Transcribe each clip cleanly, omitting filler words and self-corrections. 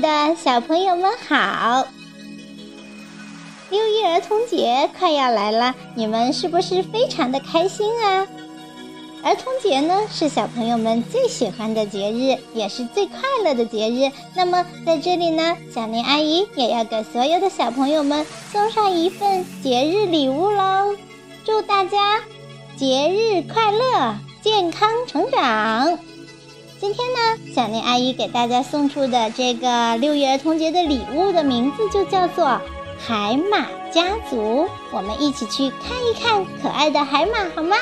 的小朋友们好！6一儿童节快要来了，你们是不是非常的开心啊？儿童节呢，是小朋友们最喜欢的节日，也是最快乐的节日。那么在这里呢，小林阿姨也要给所有的小朋友们送上一份节日礼物喽！祝大家节日快乐，健康成长！今天呢，小林阿姨给大家送出的这个6一儿童节的礼物的名字就叫做海马家族，我们一起去看一看可爱的海马好吗？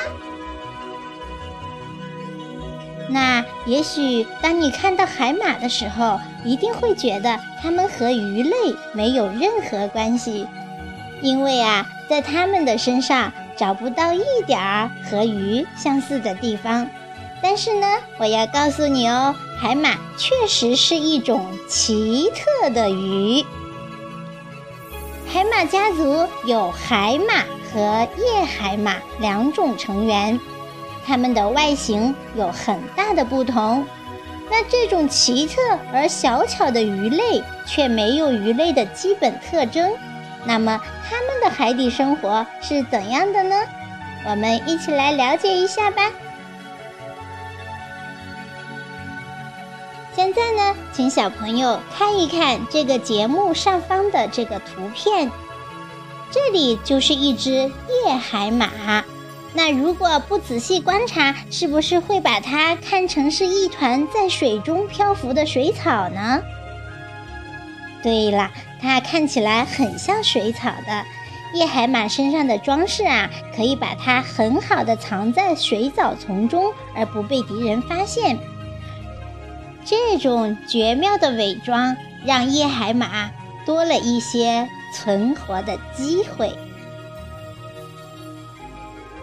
那也许当你看到海马的时候，一定会觉得它们和鱼类没有任何关系，因为啊，在它们的身上找不到一点儿和鱼相似的地方。但是呢，我要告诉你哦，海马确实是一种奇特的鱼。海马家族有海马和夜海马两种成员，它们的外形有很大的不同。那这种奇特而小巧的鱼类却没有鱼类的基本特征，那么它们的海底生活是怎样的呢？我们一起来了解一下吧。现在呢，请小朋友看一看这个节目上方的这个图片，这里就是一只夜海马。那如果不仔细观察，是不是会把它看成是一团在水中漂浮的水草呢？对了，它看起来很像水草的。夜海马身上的装饰啊，可以把它很好的藏在水藻丛中，而不被敌人发现。这种绝妙的伪装让夜海马多了一些存活的机会。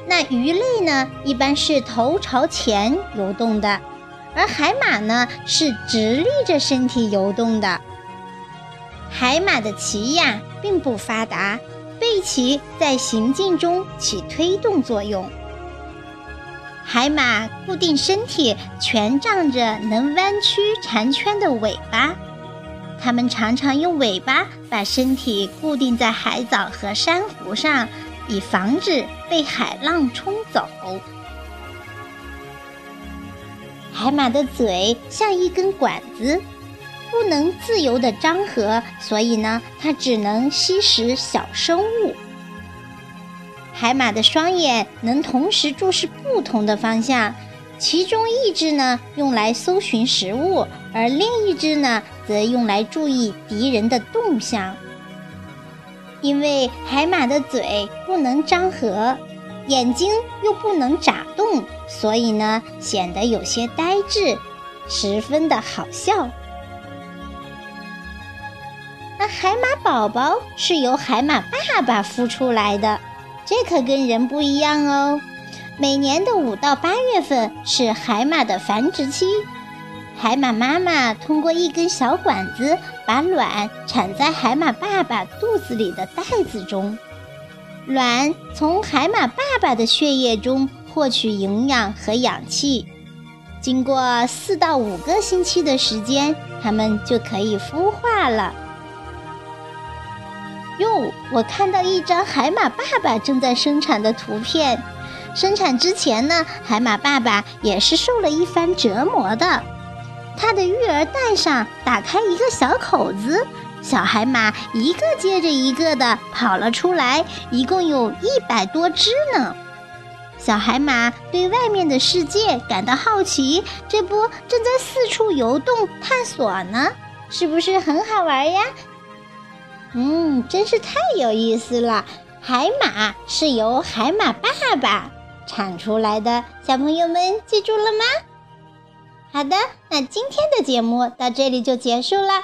那鱼类呢，一般是头朝前游动的，而海马呢，是直立着身体游动的。海马的鳍呀，并不发达，背鳍在行进中起推动作用。海马固定身体，全仗着能弯曲缠圈的尾巴。它们常常用尾巴把身体固定在海藻和珊瑚上，以防止被海浪冲走。海马的嘴像一根管子，不能自由地张合，所以呢，它只能吸食小生物。海马的双眼能同时注视不同的方向，其中一只呢用来搜寻食物，而另一只呢则用来注意敌人的动向。因为海马的嘴不能张合，眼睛又不能眨动，所以呢显得有些呆滞，十分的好笑。那海马宝宝是由海马爸爸孵出来的，这可跟人不一样哦。每年的5到8月份是海马的繁殖期，海马妈妈通过一根小管子把卵产在海马爸爸肚子里的袋子中，卵从海马爸爸的血液中获取营养和氧气，经过4到5个星期的时间，它们就可以孵化了。哟，我看到一张海马爸爸正在生产的图片。生产之前呢，海马爸爸也是受了一番折磨的。他的育儿袋上打开一个小口子，小海马一个接着一个的跑了出来，一共有100多只呢。小海马对外面的世界感到好奇，这不正在四处游动探索呢，是不是很好玩呀？真是太有意思了。海马是由海马爸爸产出来的，小朋友们记住了吗？好的，那今天的节目到这里就结束了。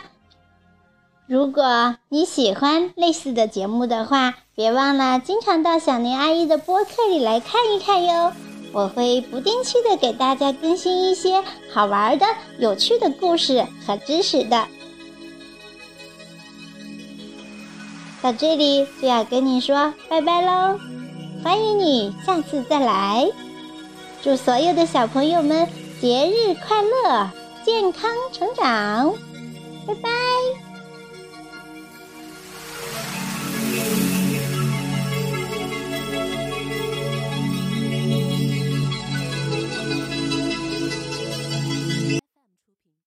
如果你喜欢类似的节目的话，别忘了经常到小林阿姨的播客里来看一看哟。我会不定期的给大家更新一些好玩的、有趣的故事和知识的。到这里就要跟你说拜拜喽，欢迎你下次再来。祝所有的小朋友们节日快乐，健康成长。